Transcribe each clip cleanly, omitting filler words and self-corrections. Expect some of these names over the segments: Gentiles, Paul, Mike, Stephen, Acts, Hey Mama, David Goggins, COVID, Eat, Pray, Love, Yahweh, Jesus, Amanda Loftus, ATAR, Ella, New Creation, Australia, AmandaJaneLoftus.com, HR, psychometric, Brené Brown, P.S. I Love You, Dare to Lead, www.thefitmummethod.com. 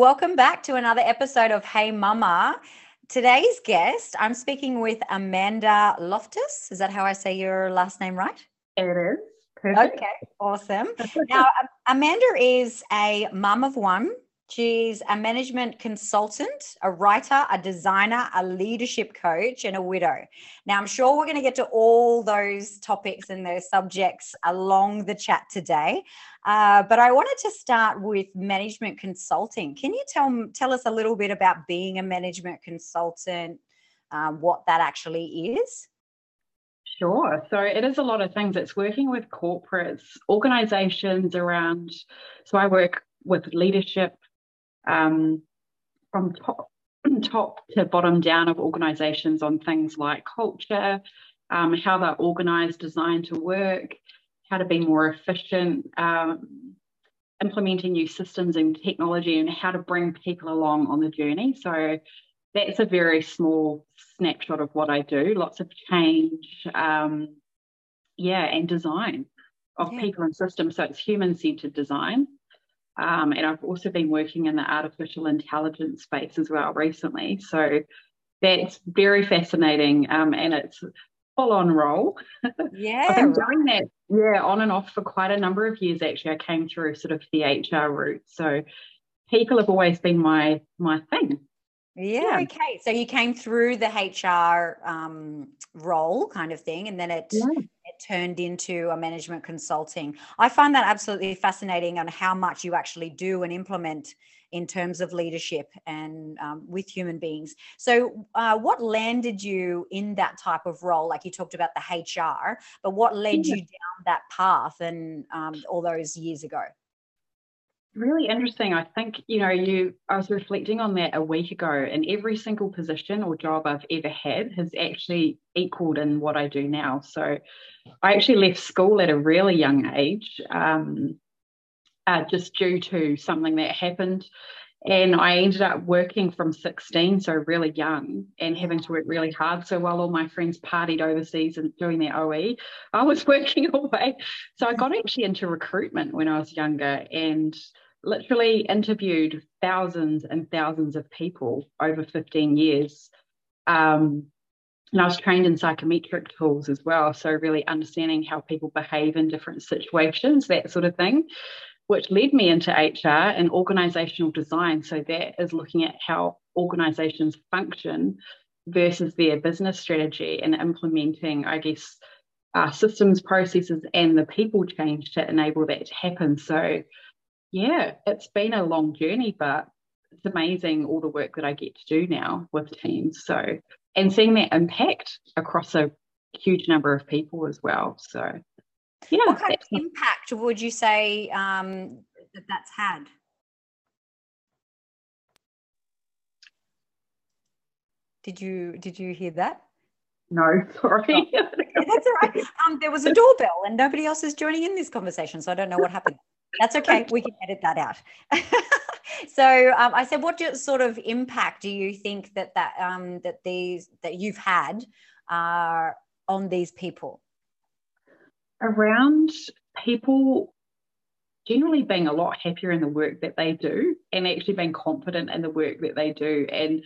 Welcome back to another episode of Hey Mama. Today's guest, I'm speaking with Amanda Loftus. Is that how I say your last name, right? It is. Perfect. Okay, awesome. Now, Amanda is a mum of one. She's a management consultant, a writer, a designer, a leadership coach, and a widow. Now, I'm sure we're going to get to all those topics and those subjects along the chat today. But I wanted to start with management consulting. Can you tell us a little bit about being a management consultant, what that actually is? Sure. So it is a lot of things. It's working with corporates, organizations around. So I work with leadership from top to bottom down of organizations on things like culture, how they're organized, designed to work, how to be more efficient, implementing new systems and technology, and how to bring people along on the journey. So that's a very small snapshot of what I do. Lots of change, and design of people and systems. So it's human-centered design. And I've also been working in the artificial intelligence space as well recently. So that's very fascinating, and it's a full-on role. Yeah. I've been doing that, on and off for quite a number of years, actually. I came through sort of the HR route. So people have always been my thing. Yeah. Okay. So you came through the HR role kind of thing, and then it turned into a management consulting. I find that absolutely fascinating on how much you actually do and implement in terms of leadership and with human beings. So what landed you in that type of role? Like you talked about the HR, but what led you down that path and all those years ago? Really interesting. I think, I was reflecting on that a week ago, and every single position or job I've ever had has actually equaled in what I do now. So I actually left school at a really young age, just due to something that happened. And I ended up working from 16, so really young, and having to work really hard. So while all my friends partied overseas and doing their OE, I was working away. So I got actually into recruitment when I was younger and literally interviewed thousands and thousands of people over 15 years. And I was trained in psychometric tools as well. So really understanding how people behave in different situations, that sort of thing, which led me into HR and organisational design. So that is looking at how organisations function versus their business strategy and implementing, I guess, systems, processes, and the people change to enable that to happen. So, it's been a long journey, but it's amazing all the work that I get to do now with teams. So, and seeing that impact across a huge number of people as well. So, what kind of impact would you say that's had? Did you hear that? No, sorry. That's all right. There was a doorbell and nobody else is joining in this conversation, so I don't know what happened. That's okay. We can edit that out. So I said, what sort of impact do you think that you've had on these people? Around people generally being a lot happier in the work that they do and actually being confident in the work that they do and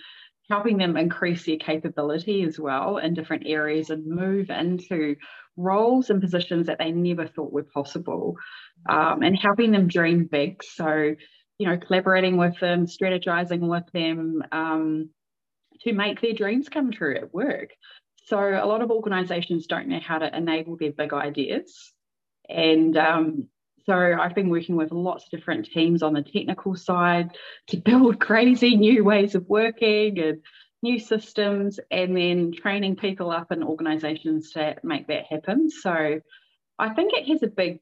helping them increase their capability as well in different areas and move into roles and positions that they never thought were possible, and helping them dream big. So, collaborating with them, strategizing with them to make their dreams come true at work. So a lot of organisations don't know how to enable their big ideas. And so I've been working with lots of different teams on the technical side to build crazy new ways of working and new systems, and then training people up in organisations to make that happen. So I think it has a big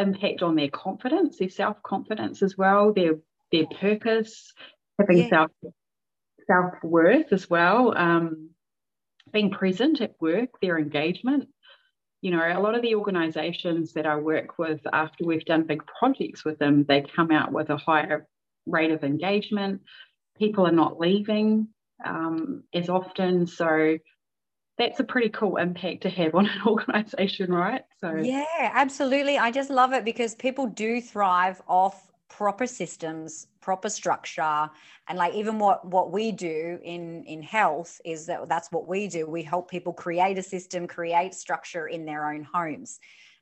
impact on their confidence, their self-confidence as well, their purpose, having self-worth as well. Being present at work, their engagement. A lot of the organisations that I work with, after we've done big projects with them, they come out with a higher rate of engagement. People are not leaving as often. So that's a pretty cool impact to have on an organisation, right? So yeah, absolutely. I just love it because people do thrive off proper systems, proper structure. And like even what we do in health is that's what we do. We help people create a system, create structure in their own homes.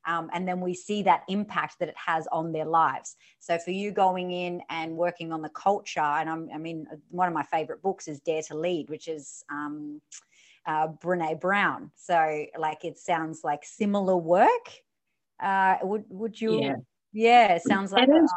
And then we see that impact that it has on their lives. So for you going in and working on the culture, and I mean, one of my favorite books is Dare to Lead, which is Brené Brown. So like, it sounds like similar work. Would you? Yeah, it sounds like that.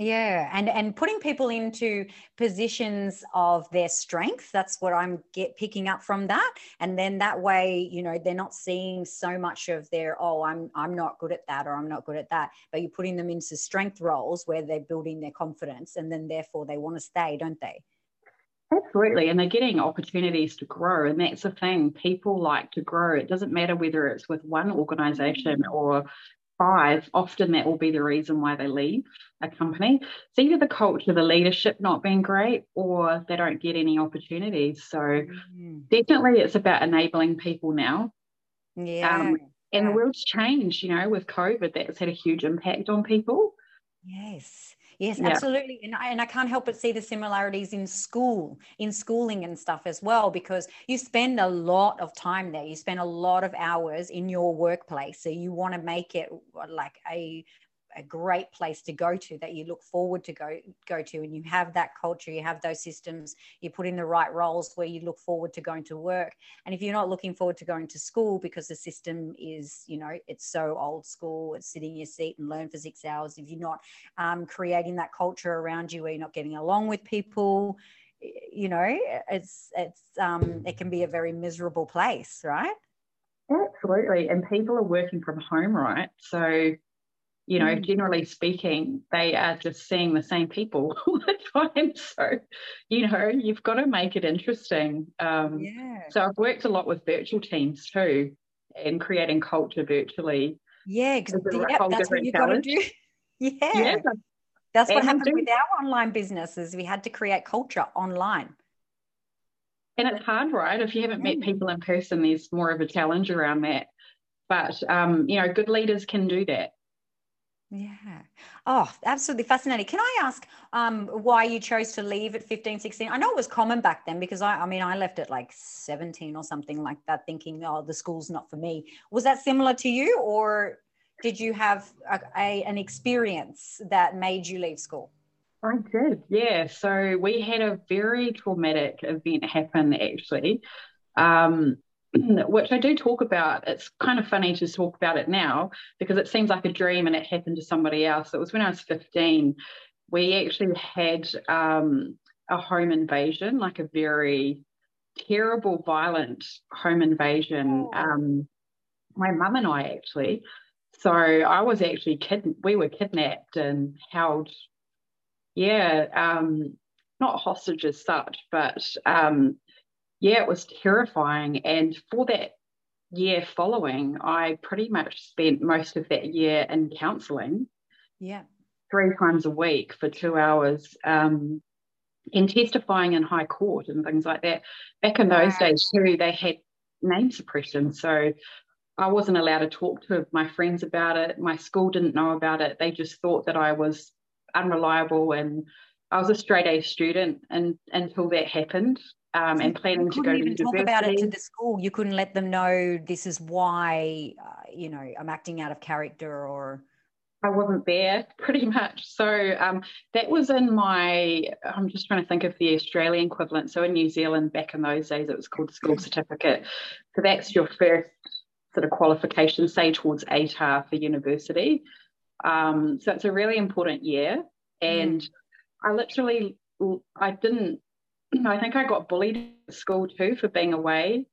Yeah, and putting people into positions of their strength, that's what I'm picking up from that. And then that way, you know, they're not seeing so much of their, oh, I'm not good at that, or I'm not good at that, but you're putting them into strength roles where they're building their confidence, and then therefore they want to stay, don't they? Absolutely, and they're getting opportunities to grow, and that's the thing. People like to grow. It doesn't matter whether it's with one organisation or 5, often that will be the reason why they leave a company. It's either the culture, the leadership not being great, or they don't get any opportunities. So definitely it's about enabling people now. Yeah. And the world's changed, you know, with COVID, that's had a huge impact on people. Yes, absolutely. And I can't help but see the similarities in schooling and stuff as well, because you spend a lot of time there. You spend a lot of hours in your workplace. So you want to make it like a great place to go to, that you look forward to go to. And you have that culture, you have those systems, you put in the right roles where you look forward to going to work. And if you're not looking forward to going to school because the system is, you know, it's so old school, it's sit in your seat and learn for 6 hours. If you're not creating that culture around you where you're not getting along with people, you know, it can be a very miserable place, right? Absolutely. And people are working from home, right? So, you know, generally speaking, they are just seeing the same people all the time. So, you know, you've got to make it interesting. So I've worked a lot with virtual teams too, and creating culture virtually. Yeah, because that's what you've got to do. Yeah. That's what happened with our online businesses. We had to create culture online. And it's hard, right? If you haven't met people in person, there's more of a challenge around that. But, you know, good leaders can do that. Yeah. Oh, absolutely fascinating. Can I ask why you chose to leave at 15, 16? I know it was common back then, because I mean, I left at like 17 or something like that, thinking, oh, the school's not for me. Was that similar to you, or did you have an experience that made you leave school? I did. Yeah. So we had a very traumatic event happen, actually, which I do talk about. It's kind of funny to talk about it now because it seems like a dream and it happened to somebody else. It was when I was 15. We actually had a home invasion, like a very terrible, violent home invasion. My mum and I actually. So I was actually we were kidnapped and held, not hostage as such, but yeah, it was terrifying. And for that year following, I pretty much spent most of that year in counselling. Yeah. 3 times a week for 2 hours and testifying in high court and things like that. Back in those days too, they had name suppression. So I wasn't allowed to talk to my friends about it. My school didn't know about it. They just thought that I was unreliable, and I was a straight A student until that happened. And planning to go to university. You couldn't even talk about it to the school. You couldn't let them know this is why, you know, I'm acting out of character, or... I wasn't there, pretty much. So that was in my... I'm just trying to think of the Australian equivalent. So in New Zealand, back in those days, it was called school certificate. So that's your first sort of qualification, say, towards ATAR for university. So it's a really important year. And I think I got bullied at school too for being away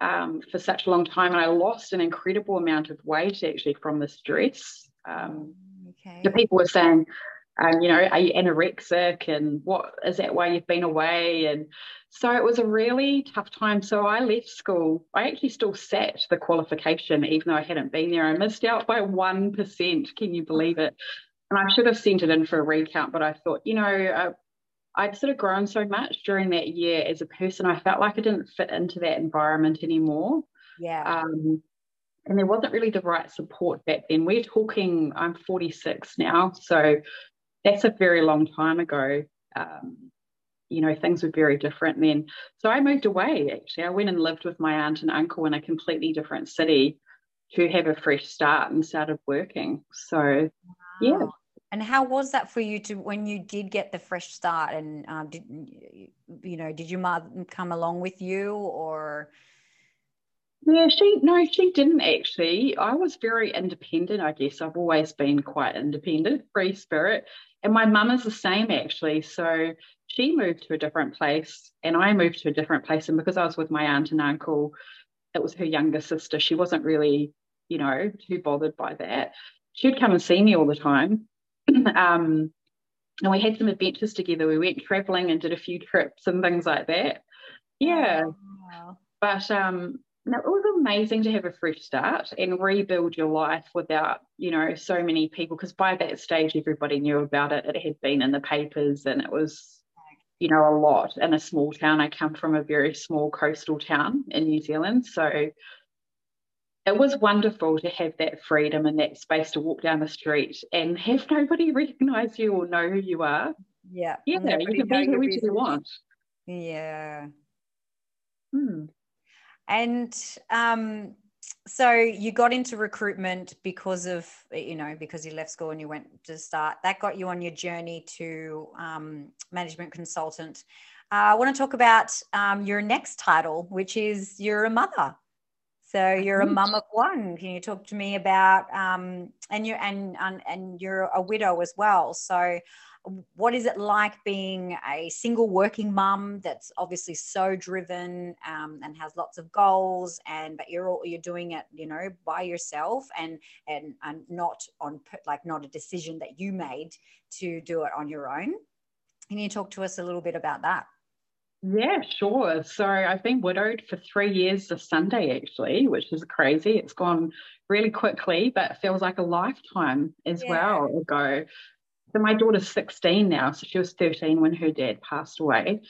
for such a long time, and I lost an incredible amount of weight actually from the stress. The people were saying, you know, are you anorexic, and what is that why you've been away? And so it was a really tough time. So I left school. I actually still sat the qualification even though I hadn't been there. I missed out by 1%. Can you believe it? And I should have sent it in for a recount, but I thought, you know, I'd sort of grown so much during that year as a person. I felt like I didn't fit into that environment anymore. Yeah. And there wasn't really the right support back then. We're talking, I'm 46 now, so that's a very long time ago. You know, things were very different then. So I moved away, actually. I went and lived with my aunt and uncle in a completely different city to have a fresh start and started working. So, wow. Yeah. And how was that for you to, when you did get the fresh start and, did your mum come along with you or... Yeah, she didn't actually. I was very independent, I guess. I've always been quite independent, free spirit. And my mum is the same, actually. So she moved to a different place and I moved to a different place. And because I was with my aunt and uncle, it was her younger sister. She wasn't really, too bothered by that. She'd come and see me all the time. And we had some adventures together. We went travelling and did a few trips and things like that. Yeah. Wow. But... Now, it was amazing to have a fresh start and rebuild your life without, so many people, because by that stage, everybody knew about it. It had been in the papers and it was, a lot in a small town. I come from a very small coastal town in New Zealand. So it was wonderful to have that freedom and that space to walk down the street and have nobody recognise you or know who you are. Yeah. Yeah, you can be whoever you want. Yeah. Hmm. And so you got into recruitment because you left school and you went to start. That got you on your journey to management consultant. I want to talk about your next title, which is you're a mother. So you're a mum of one. Can you talk to me about and you're a widow as well. So what is it like being a single working mum that's obviously so driven and has lots of goals, but you're doing it, by yourself and not on not a decision that you made to do it on your own? Can you talk to us a little bit about that? Yeah, sure. So I've been widowed for 3 years this Sunday, actually, which is crazy. It's gone really quickly, but it feels like a lifetime as well ago. So my daughter's 16 now, so she was 13 when her dad passed away.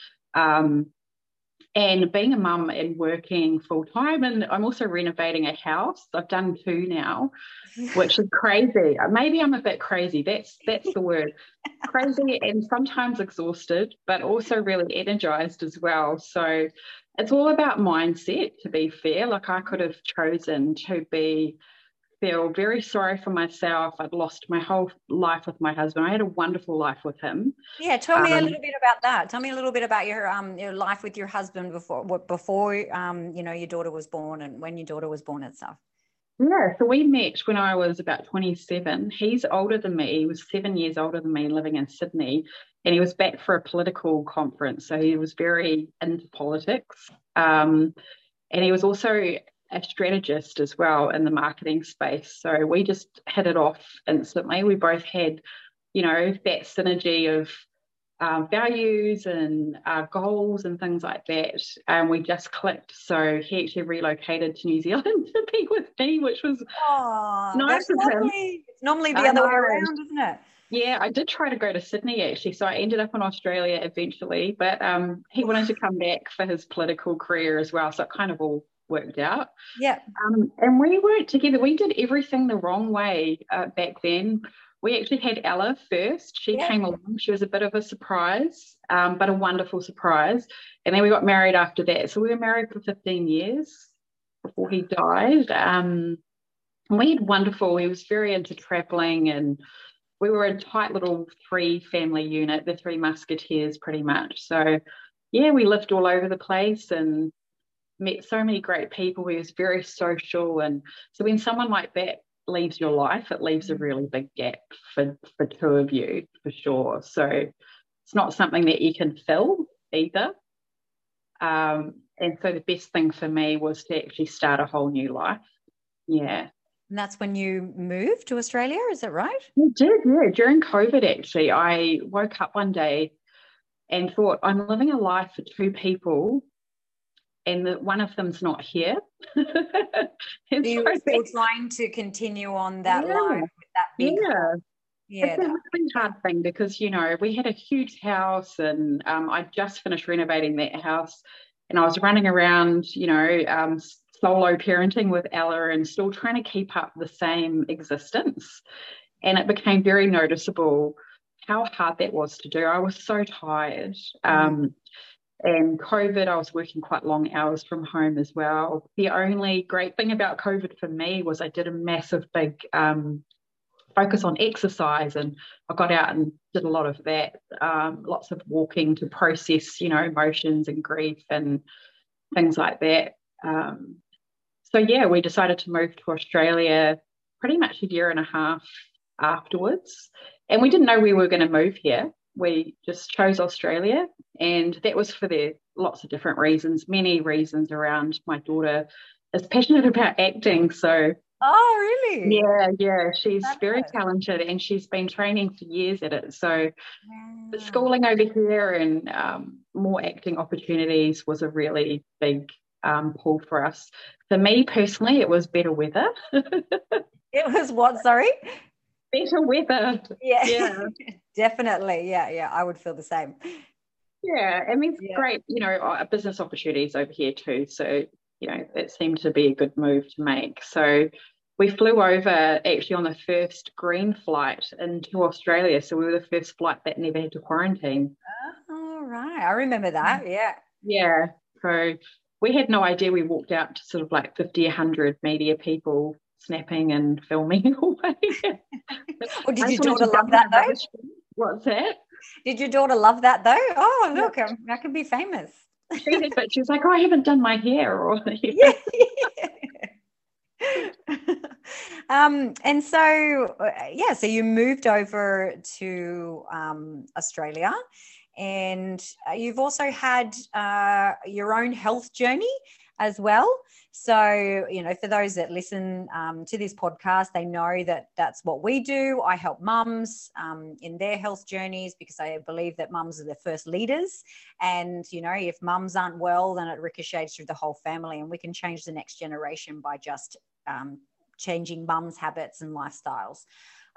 And being a mum and working full-time, and I'm also renovating a house. I've done 2 now, which is crazy. Maybe I'm a bit crazy. That's the word. Crazy and sometimes exhausted, but also really energised as well. So it's all about mindset, to be fair. Like, I could have chosen to feel very sorry for myself. I'd lost my whole life with my husband. I had a wonderful life with him. Yeah, tell me a little bit about that. Tell me a little bit about your life with your husband before your daughter was born and when your daughter was born and stuff. Yeah, so we met when I was about 27. He's older than me. He was 7 years older than me, living in Sydney, and he was back for a political conference. So he was very into politics, and he was also a strategist as well in the marketing space. So we just hit it off instantly. We both had, that synergy of values and goals and things like that. And we just clicked. So he actually relocated to New Zealand to be with me, which was nice of him. It's normally the other way around, isn't it? Yeah, I did try to go to Sydney, actually. So I ended up in Australia eventually, but he wanted to come back for his political career as well. So it kind of all worked out. Yeah. And we weren't together. We did everything the wrong way back then. We actually had Ella first. She came along. She was a bit of a surprise, but a wonderful surprise. And then we got married after that. So we were married for 15 years before he died. We had wonderful, he was very into traveling, and we were a tight little 3 family unit, the 3 musketeers pretty much. So yeah, we lived all over the place and met so many great people. He was very social, and so when someone like that leaves your life, it leaves a really big gap for 2 of you, for sure. So it's not something that you can fill either, and so the best thing for me was to actually start a whole new life. Yeah. And that's when you moved to Australia, is that right? I did, yeah, during COVID actually. I woke up one day and thought, I'm living a life for 2 people, and one of them's not here. You're trying to continue on that life with that big. Yeah. Yeah, it's a really hard thing because, we had a huge house, and I just finished renovating that house, and I was running around, solo parenting with Ella and still trying to keep up the same existence. And it became very noticeable how hard that was to do. I was so tired. And COVID, I was working quite long hours from home as well. The only great thing about COVID for me was I did a massive big focus on exercise, and I got out and did a lot of that, lots of walking to process, you know, emotions and grief and things like that. So, yeah, we decided to move to Australia pretty much a year and a half afterwards. And we didn't know we were going to move here. We just chose Australia, and that was for lots of different reasons, many reasons around my daughter is passionate about acting. So, oh, really? Yeah. She's very talented, and she's been training for years at it. So the schooling over here and more acting opportunities was a really big pull for us. For me personally, it was better weather. It was what, sorry? Better weather. Yeah. Definitely. Yeah. I would feel the same. Yeah. I mean, it's great, you know, business opportunities over here too. So, you know, that seemed to be a good move to make. So we flew over actually on the first green flight into Australia. So we were the first flight that never had to quarantine. Oh, right. I remember that. Yeah. So we had no idea. We walked out to sort of like 50, 100 media people snapping and filming away. Well, did your daughter love that though? What's that? Did your daughter love that though? Oh, look, I can be famous. She did, but she was like, oh, I haven't done my hair. Or and so, so you moved over to Australia, and you've also had your own health journey as well. So, you know, for those that listen to this podcast, they know that that's what we do. I help mums in their health journeys, because I believe that mums are the first leaders. And, you know, if mums aren't well, then it ricochets through the whole family, and we can change the next generation by just changing mums' habits and lifestyles.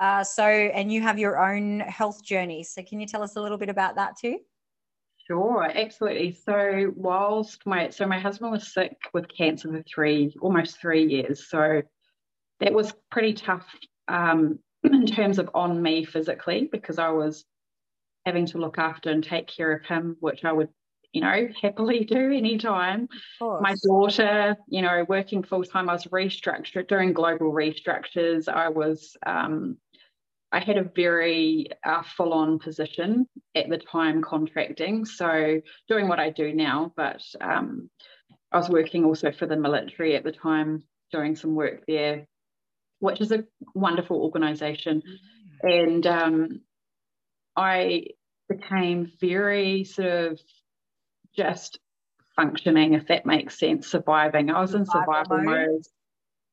And you have your own health journey. So can you tell us a little bit about that too? Sure, absolutely. So whilst my husband was sick with cancer for almost 3 years, so that was pretty tough in terms of on me physically, because I was having to look after and take care of him, which I would, you know, happily do anytime. My daughter, you know, working full time, I was doing global restructures. I was I had a very full-on position at the time, contracting, so doing what I do now, but I was working also for the military at the time, doing some work there, which is a wonderful organisation. And I became very sort of just functioning, if that makes sense, surviving. I was in survival mode.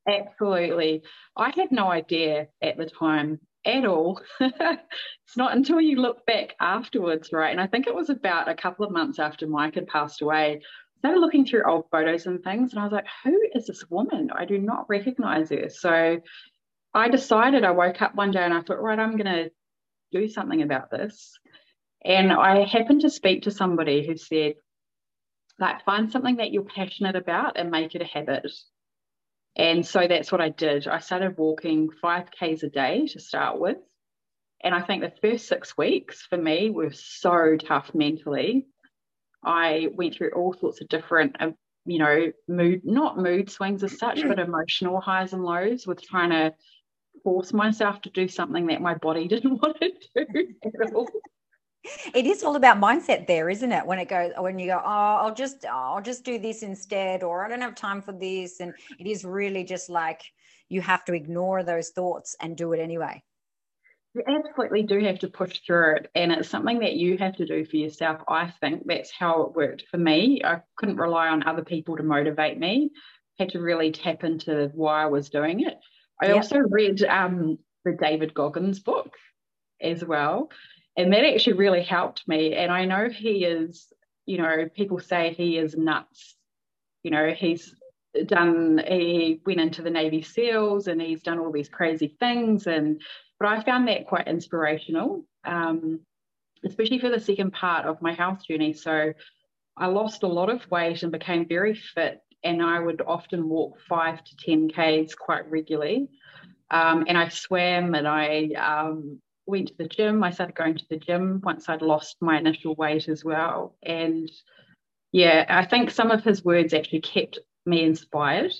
Absolutely. I had no idea at the time at all. It's not until you look back afterwards, right? And I think it was about a couple of months after Mike had passed away, I started looking through old photos and things, and I was like, who is this woman? I do not recognize her. So I decided, I woke up one day and I thought, right, I'm going to do something about this. And I happened to speak to somebody who said, like, find something that you're passionate about and make it a habit. And so that's what I did. I started walking 5Ks a day to start with. And I think the first 6 weeks for me were so tough mentally. I went through all sorts of different, you know, not mood swings as such, but emotional highs and lows with trying to force myself to do something that my body didn't want to do at all. It is all about mindset there, isn't it? When you go, I'll just do this instead, or I don't have time for this. And it is really just like you have to ignore those thoughts and do it anyway. You absolutely do have to push through it. And it's something that you have to do for yourself. I think that's how it worked for me. I couldn't rely on other people to motivate me. I had to really tap into why I was doing it. I also read the David Goggins book as well. And that actually really helped me. And I know he is, you know, people say he is nuts. You know, he went into the Navy SEALs and he's done all these crazy things. But I found that quite inspirational, especially for the second part of my health journey. So I lost a lot of weight and became very fit and I would often walk 5 to 10 Ks quite regularly. And I swam, and I went to the gym. I started going to the gym once I'd lost my initial weight as well. And yeah, I think some of his words actually kept me inspired,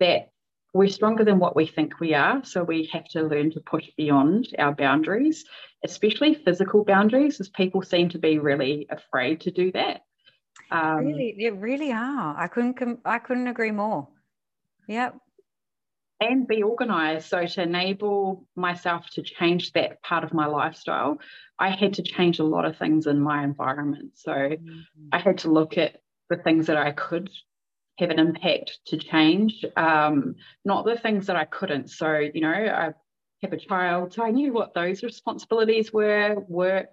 that we're stronger than what we think we are. So we have to learn to push beyond our boundaries, especially physical boundaries, as people seem to be really afraid to do that. Really, they really are. I couldn't agree more. Yep. And be organised. So to enable myself to change that part of my lifestyle, I had to change a lot of things in my environment. So I had to look at the things that I could have an impact to change, not the things that I couldn't. So, you know, I have a child, so I knew what those responsibilities were, work,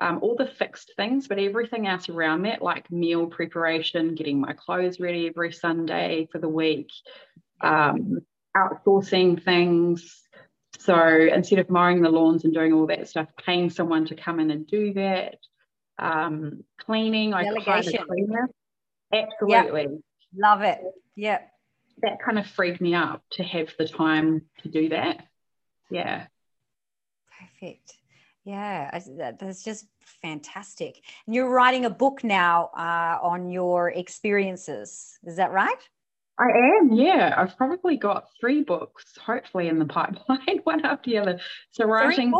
all the fixed things, but everything else around that, like meal preparation, getting my clothes ready every Sunday for the week, outsourcing things. So instead of mowing the lawns and doing all that stuff, paying someone to come in and do that, cleaning, I hired a cleaner. Absolutely. Yep. Love it. Yeah. That kind of freed me up to have the time to do that. Yeah. Perfect. Yeah. That's just fantastic. And you're writing a book now on your experiences. Is that right? I am, yeah. I've probably got 3 books, hopefully, in the pipeline, one after the other. So writing,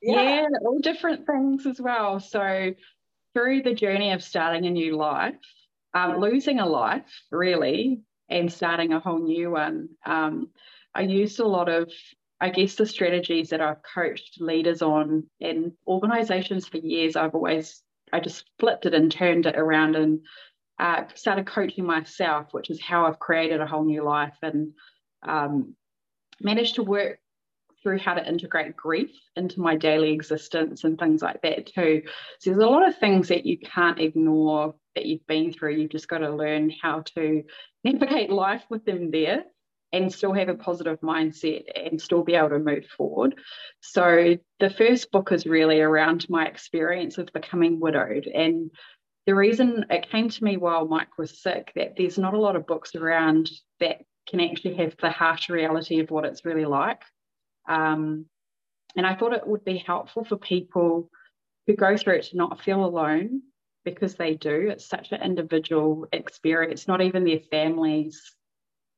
yeah, all different things as well. So through the journey of starting a new life, losing a life, really, and starting a whole new one, I used a lot of, I guess, the strategies that I've coached leaders on in organisations for years. I just flipped it and turned it around and started coaching myself, which is how I've created a whole new life, and managed to work through how to integrate grief into my daily existence and things like that too. So there's a lot of things that you can't ignore that you've been through. You've just got to learn how to navigate life with them there and still have a positive mindset and still be able to move forward. So the first book is really around my experience of becoming widowed, and the reason it came to me while Mike was sick, that there's not a lot of books around that can actually have the harsh reality of what it's really like. And I thought it would be helpful for people who go through it to not feel alone, because they do. It's such an individual experience. Not even their families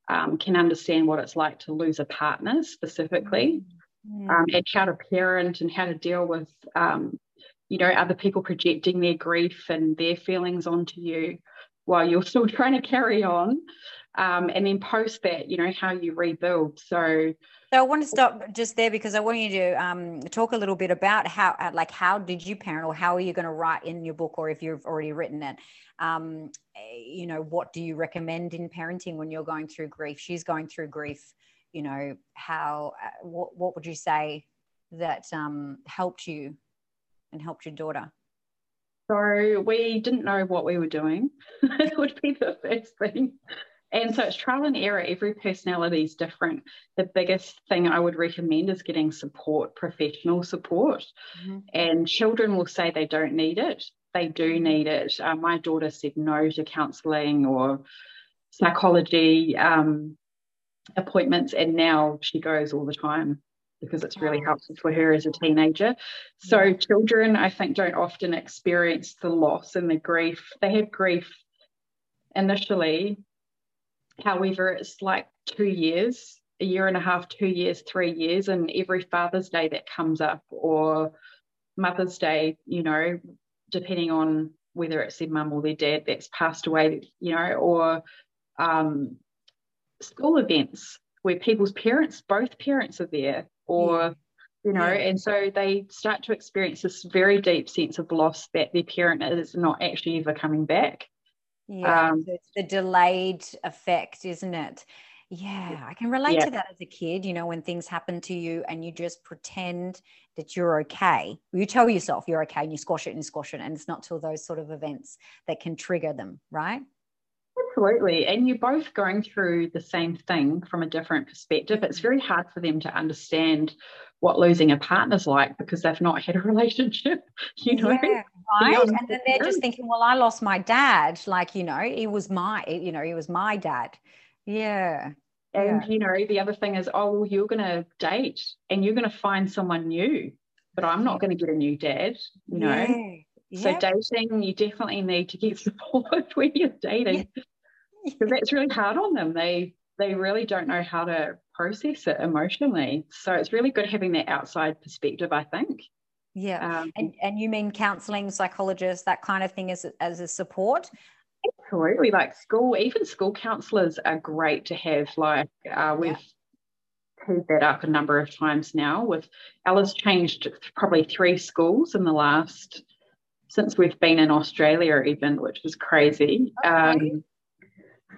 can understand what it's like to lose a partner specifically, and how to parent and how to deal with you know, other people projecting their grief and their feelings onto you while you're still trying to carry on. And then post that, you know, how you rebuild. So I want to stop just there, because I want you to talk a little bit about how did you parent, or how are you going to write in your book, or if you've already written it, you know, what do you recommend in parenting when you're going through grief? She's going through grief, you know, how, what would you say that helped you and helped your daughter? So we didn't know what we were doing. It would be the first thing. And so it's trial and error. Every personality is different. The biggest thing I would recommend is getting support, professional support. And children will say they don't need it. They do need it. My daughter said no to counselling or psychology appointments, and now she goes all the time, because it's really helpful for her as a teenager. So children, I think, don't often experience the loss and the grief. They have grief initially. However, it's like 2 years, a year and a half, 2 years, 3 years, and every Father's Day that comes up, or Mother's Day, you know, depending on whether it's their mum or their dad that's passed away, you know, or school events where people's parents, both parents are there, or, you know, and so they start to experience this very deep sense of loss that their parent is not actually ever coming back. Yeah, so it's the delayed effect, isn't it? Yeah, I can relate to that as a kid, you know, when things happen to you and you just pretend that you're okay. You tell yourself you're okay and you squash it and squash it, and it's not till those sort of events that can trigger them, right? Absolutely. And you're both going through the same thing from a different perspective. It's very hard for them to understand what losing a partner's like because they've not had a relationship, you know. Yeah, right. And then they're just thinking, well, I lost my dad. Like, you know, he was my dad. Yeah. And, you know, the other thing is, oh, well, you're going to date and you're going to find someone new, but I'm not going to get a new dad, you know. Yeah. Yep. So dating, you definitely need to get support when you're dating because that's really hard on them. They really don't know how to process it emotionally. So it's really good having that outside perspective, I think. Yeah. And you mean counselling, psychologists, that kind of thing as a support? Absolutely. Like school, even school counsellors are great to have. Like we've heard that up a number of times now. Ella's changed probably 3 schools in the last... since we've been in Australia even, which was crazy. Okay.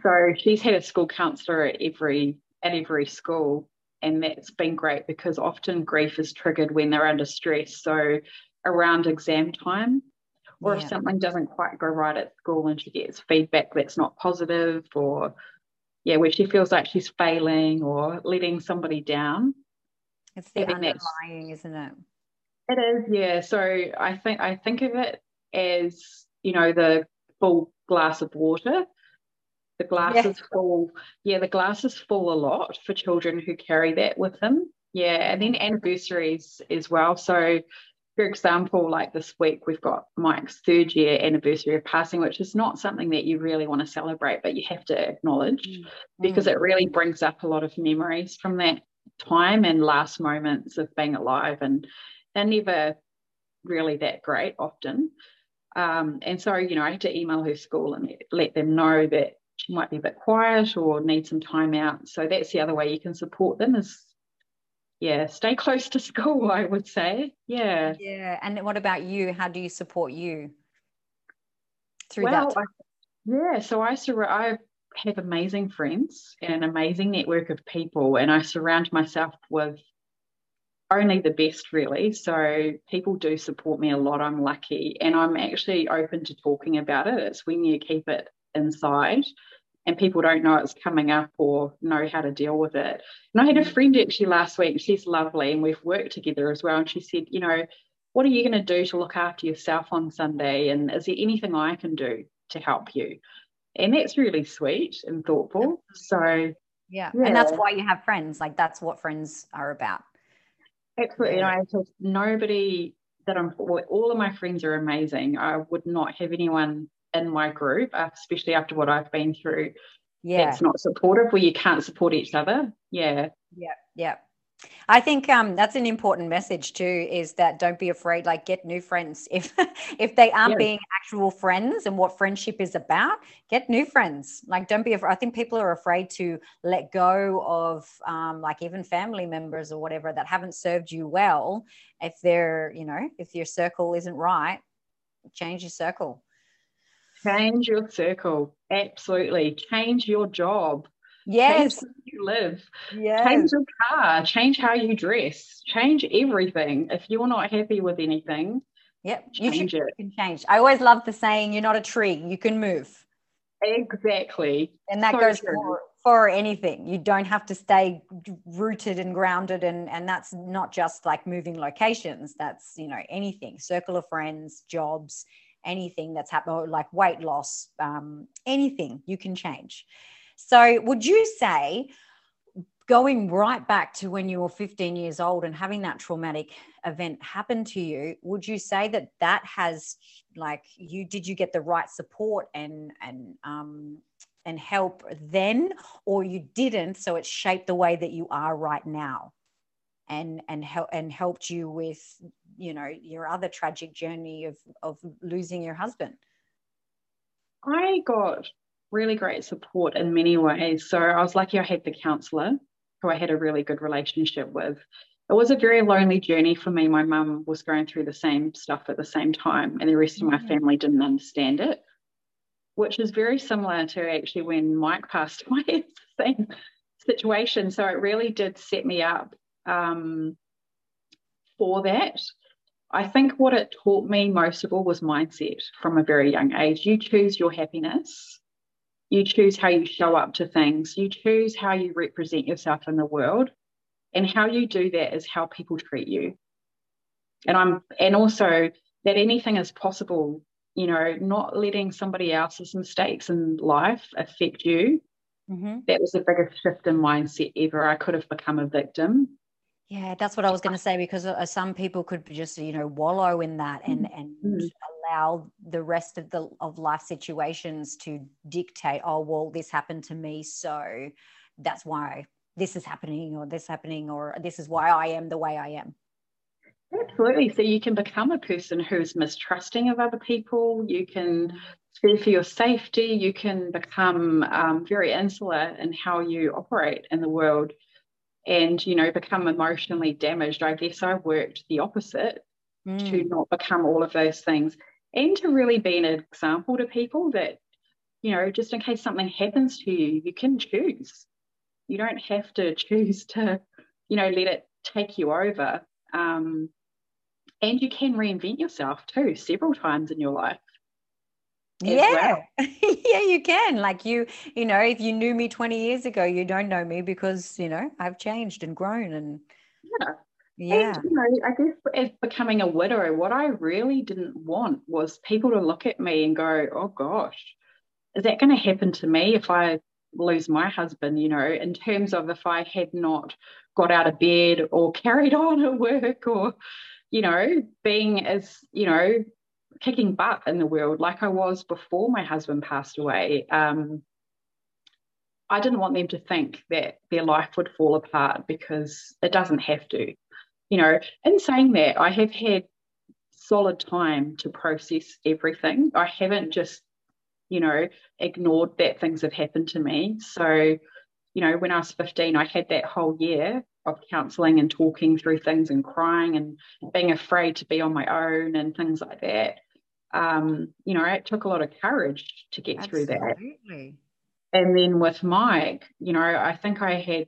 So she's had a school counsellor at every school, and that's been great because often grief is triggered when they're under stress, so around exam time or if something doesn't quite go right at school and she gets feedback that's not positive or, where she feels like she's failing or letting somebody down. It's the underlying, isn't it? It is, yeah. So I think of it as, you know, the full glass of water. The glass is full. Yeah, the glass is full a lot for children who carry that with them. Yeah, and then anniversaries as well. So, for example, like this week we've got Mike's 3rd year anniversary of passing, which is not something that you really want to celebrate, but you have to acknowledge because it really brings up a lot of memories from that time and last moments of being alive, and they're never really that great often. And so, you know, I had to email her school and let them know that she might be a bit quiet or need some time out. So that's the other way you can support them is, stay close to school, I would say. Yeah. Yeah. And what about you? How do you support you through that time? So I have amazing friends and an amazing network of people, and I surround myself with only the best, really. So people do support me a lot. I'm lucky, and I'm actually open to talking about it. It's when you keep it inside and people don't know it's coming up or know how to deal with it. And I had a friend actually last week, she's lovely, and we've worked together as well, and she said, you know, what are you going to do to look after yourself on Sunday, and is there anything I can do to help you? And that's really sweet and thoughtful. So yeah. And that's why you have friends. Like, that's what friends are about. Absolutely. And I have nobody that all of my friends are amazing. I would not have anyone in my group, especially after what I've been through, that's not supportive, where you can't support each other. Yeah. I think that's an important message too, is that don't be afraid, like, get new friends. If they aren't being actual friends and what friendship is about, get new friends. Like, don't be afraid. I think people are afraid to let go of like even family members or whatever that haven't served you well. If they're, you know, if your circle isn't right, change your circle. Change your circle. Absolutely. Change your job. Yes. Change where you live. Yes. Change your car. Change how you dress. Change everything. If you're not happy with anything, you can change. I always love the saying, you're not a tree, you can move. Exactly. And that goes for anything. You don't have to stay rooted and grounded, and that's not just like moving locations. That's, you know, anything. Circle of friends, jobs, anything that's happened, like weight loss, anything you can change. So would you say, going right back to when you were 15 years old and having that traumatic event happen to you, would you say that has, like, did you get the right support and help then, or you didn't, so it shaped the way that you are right now and helped you with, you know, your other tragic journey of losing your husband? I got really great support in many ways. So I was lucky I had the counsellor who I had a really good relationship with. It was a very lonely journey for me. My mum was going through the same stuff at the same time, and the rest of my family didn't understand it, which is very similar to actually when Mike passed away. It's the same situation. So it really did set me up for that. I think what it taught me most of all was mindset from a very young age. You choose your happiness. You choose how you show up to things. You choose how you represent yourself in the world. And how you do that is how people treat you. And also that anything is possible, you know, not letting somebody else's mistakes in life affect you. Mm-hmm. That was the biggest shift in mindset ever. I could have become a victim. Yeah, that's what I was going to say, because some people could just, you know, wallow in that and mm-hmm. allow the rest of life situations to dictate, oh, well, this happened to me, so that's why this is happening or this happening, or this is why I am the way I am. Absolutely. So you can become a person who's mistrusting of other people. You can fear for your safety. You can become very insular in how you operate in the world and, you know, become emotionally damaged. I guess I worked the opposite to not become all of those things and to really be an example to people that, you know, just in case something happens to you, you can choose. You don't have to choose to, you know, let it take you over. And you can reinvent yourself too several times in your life. Yeah. Well. Yeah, you can. Like you know, if you knew me 20 years ago, you don't know me because, you know, I've changed and grown. And yeah. And, you know, I guess as becoming a widow, what I really didn't want was people to look at me and go, oh gosh, is that going to happen to me if I lose my husband, you know, in terms of if I had not got out of bed or carried on at work or, you know, being as, you know, kicking butt in the world like I was before my husband passed away. I didn't want them to think that their life would fall apart because it doesn't have to. You know, in saying that, I have had solid time to process everything. I haven't just, you know, ignored that things have happened to me. So, you know, when I was 15, I had that whole year of counselling and talking through things and crying and being afraid to be on my own and things like that. You know, it took a lot of courage to get through that. And then with Mike, you know, I think I had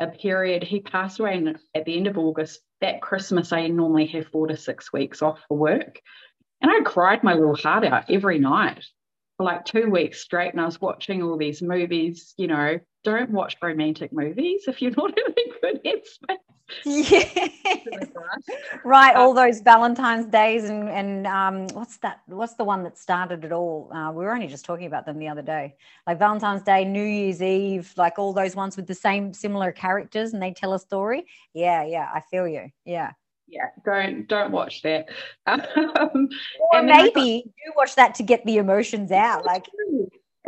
a period, he passed away at the end of August. That Christmas, I normally have 4 to 6 weeks off for work. And I cried my little heart out every night. Like 2 weeks straight, and I was watching all these movies. You know, don't watch romantic movies if you're not in a good headspace. Yeah, right. All those Valentine's Days and what's that? What's the one that started it all? We were only just talking about them the other day, like Valentine's Day, New Year's Eve, like all those ones with the same similar characters, and they tell a story. Yeah, I feel you. Yeah, don't watch that. Or maybe do watch that to get the emotions out. Like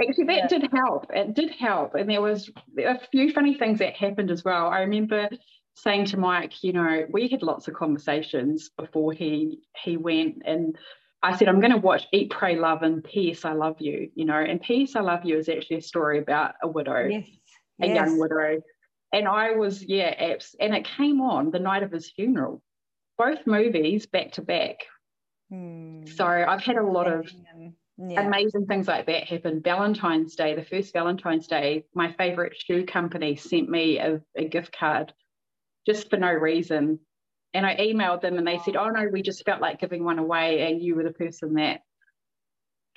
actually, that did help. It did help, and there was a few funny things that happened as well. I remember saying to Mike, you know, we had lots of conversations before he went, and I said, I'm going to watch Eat, Pray, Love, and P.S. I Love You. You know, and P.S. I Love You is actually a story about a widow, a young widow, and I was and it came on the night of his funeral. Both movies back to back. So I've had a lot of amazing things like that happen. Valentine's Day, the first Valentine's Day, my favourite shoe company sent me a gift card just for no reason. And I emailed them and they said, oh, no, we just felt like giving one away and you were the person that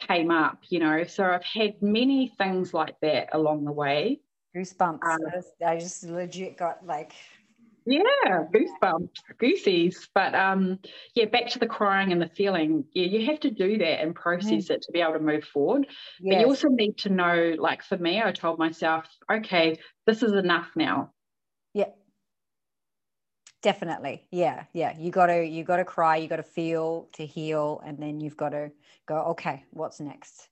came up, you know. So I've had many things like that along the way. Goosebumps. I just legit got like... Yeah, goosebumps, goosies. But, back to the crying and the feeling. Yeah, you have to do that and process it to be able to move forward. Yes. But you also need to know, like for me, I told myself, okay, this is enough now. Yeah, definitely. Yeah. You got to cry, you got to feel to heal, and then you've got to go, okay, what's next?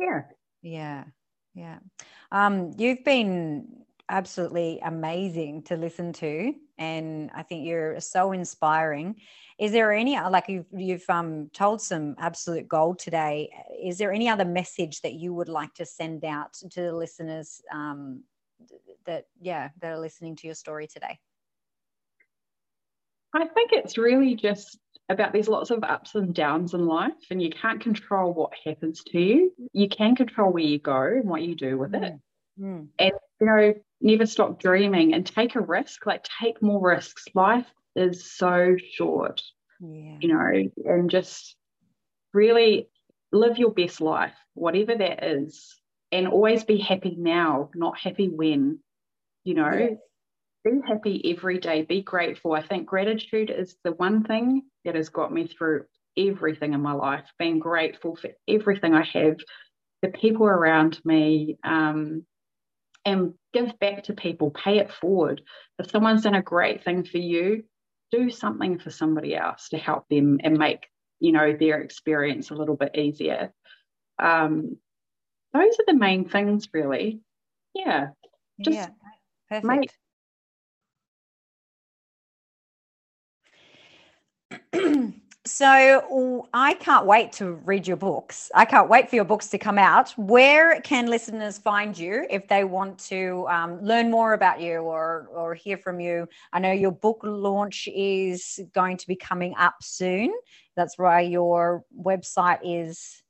Yeah. You've been... absolutely amazing to listen to, and I think you're so inspiring. Is there any, like you've told some absolute gold today, is there any other message that you would like to send out to the listeners that are listening to your story today? I think it's really just about there's lots of ups and downs in life, and you can't control what happens to you. You can control where you go and what you do with it. Mm. And, you know, never stop dreaming and take a risk, like take more risks. Life is so short, you know, and just really live your best life, whatever that is. and always be happy now, not happy when, you know. Yes. Be happy every day. Be grateful. I think gratitude is the one thing that has got me through everything in my life, being grateful for everything I have, the people around me, and give back to people, pay it forward. If someone's done a great thing for you, do something for somebody else to help them and make, you know, their experience a little bit easier. Those are the main things, really. Yeah. Just yeah. Perfect. So I can't wait to read your books. I can't wait for your books to come out. Where can listeners find you if they want to learn more about you or hear from you? I know your book launch is going to be coming up soon. That's why your website is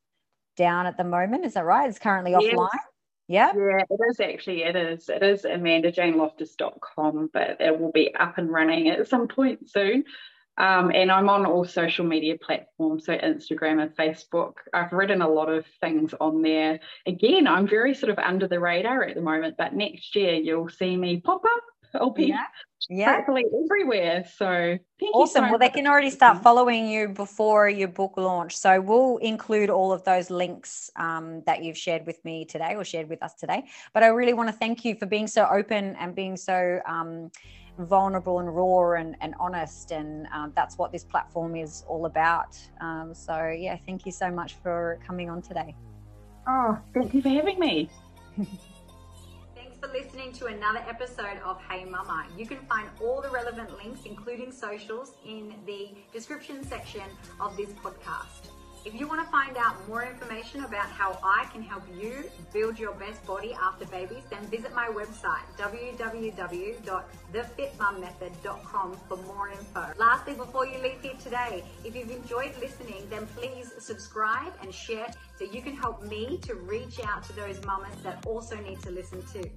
down at the moment. Is that right? It's currently offline. Yeah. Yeah, it is actually. It is AmandaJaneLoftus.com, but it will be up and running at some point soon. And I'm on all social media platforms, so Instagram and Facebook. I've written a lot of things on there. Again, I'm very sort of under the radar at the moment, but next year you'll see me pop up. I'll be practically everywhere. So thank awesome. You so well, much. They can already start following you before your book launch. So we'll include all of those links that you've shared with me today or shared with us today. But I really want to thank you for being so open and being so vulnerable and raw and honest, and that's what this platform is all about. So yeah, thank you so much for coming on today. Oh, thank you for having me. Thanks for listening to another episode of Hey Mama. You can find all the relevant links, including socials, in the description section of this podcast. If you want to find out more information about how I can help you build your best body after babies, then visit my website, www.thefitmummethod.com, for more info. Lastly, before you leave here today, if you've enjoyed listening, then please subscribe and share so you can help me to reach out to those mamas that also need to listen too.